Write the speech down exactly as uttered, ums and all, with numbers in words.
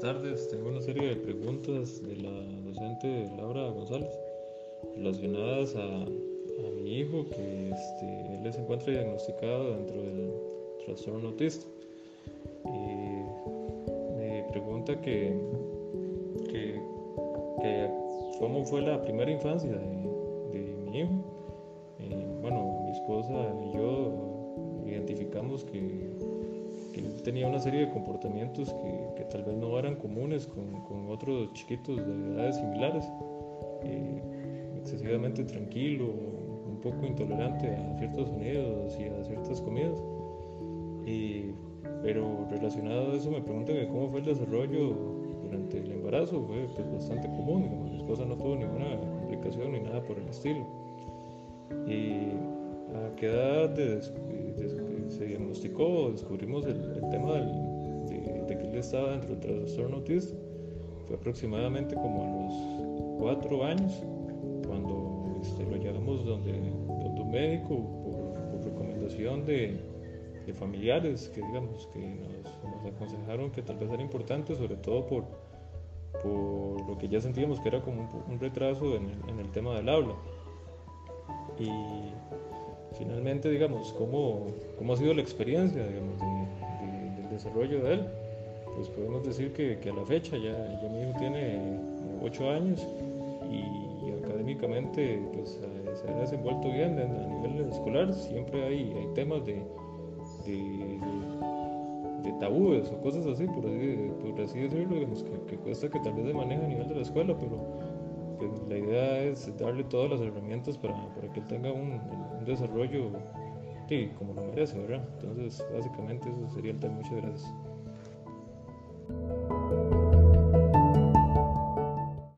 buenas tardes. Tengo una serie de preguntas de la docente Laura González relacionadas a, a mi hijo, que este, él se encuentra diagnosticado dentro del trastorno autista. Eh, me pregunta que, que, que cómo fue la primera infancia de, de mi hijo. Eh, bueno, mi esposa y yo identificamos que que tenía una serie de comportamientos que, que tal vez no eran comunes con, con otros chiquitos de edades similares, eh, excesivamente tranquilo, un poco intolerante a ciertos sonidos y a ciertas comidas, y, pero relacionado a eso me preguntan que cómo fue el desarrollo durante el embarazo. Fue pues, bastante común, digamos, mi esposa no tuvo ninguna complicación ni nada por el estilo. Y a qué edad de, de, de se diagnosticó, descubrimos el, el tema del, de, de que él estaba dentro del trastorno autista. Fue aproximadamente como a los cuatro años cuando este, lo llevamos donde, donde un médico por, por recomendación de, de familiares que digamos que nos, nos aconsejaron que tal vez era importante, sobre todo por, por lo que ya sentíamos que era como un, un retraso en el, en el tema del habla. Y finalmente, digamos, ¿cómo, cómo ha sido la experiencia digamos, de, de, del desarrollo de él? Pues podemos decir que, que a la fecha ya, ya mi hijo tiene ocho años y, y académicamente pues, se ha desenvuelto bien a nivel escolar. Siempre hay, hay temas de, de, de, de tabúes o cosas así, por así, por así decirlo, digamos, que, que cuesta que tal vez se maneje a nivel de la escuela, pero pues la idea es darle todas las herramientas para, para que él tenga un, un desarrollo sí, como lo merece, ¿verdad? Entonces, básicamente eso sería el tema. Muchas gracias.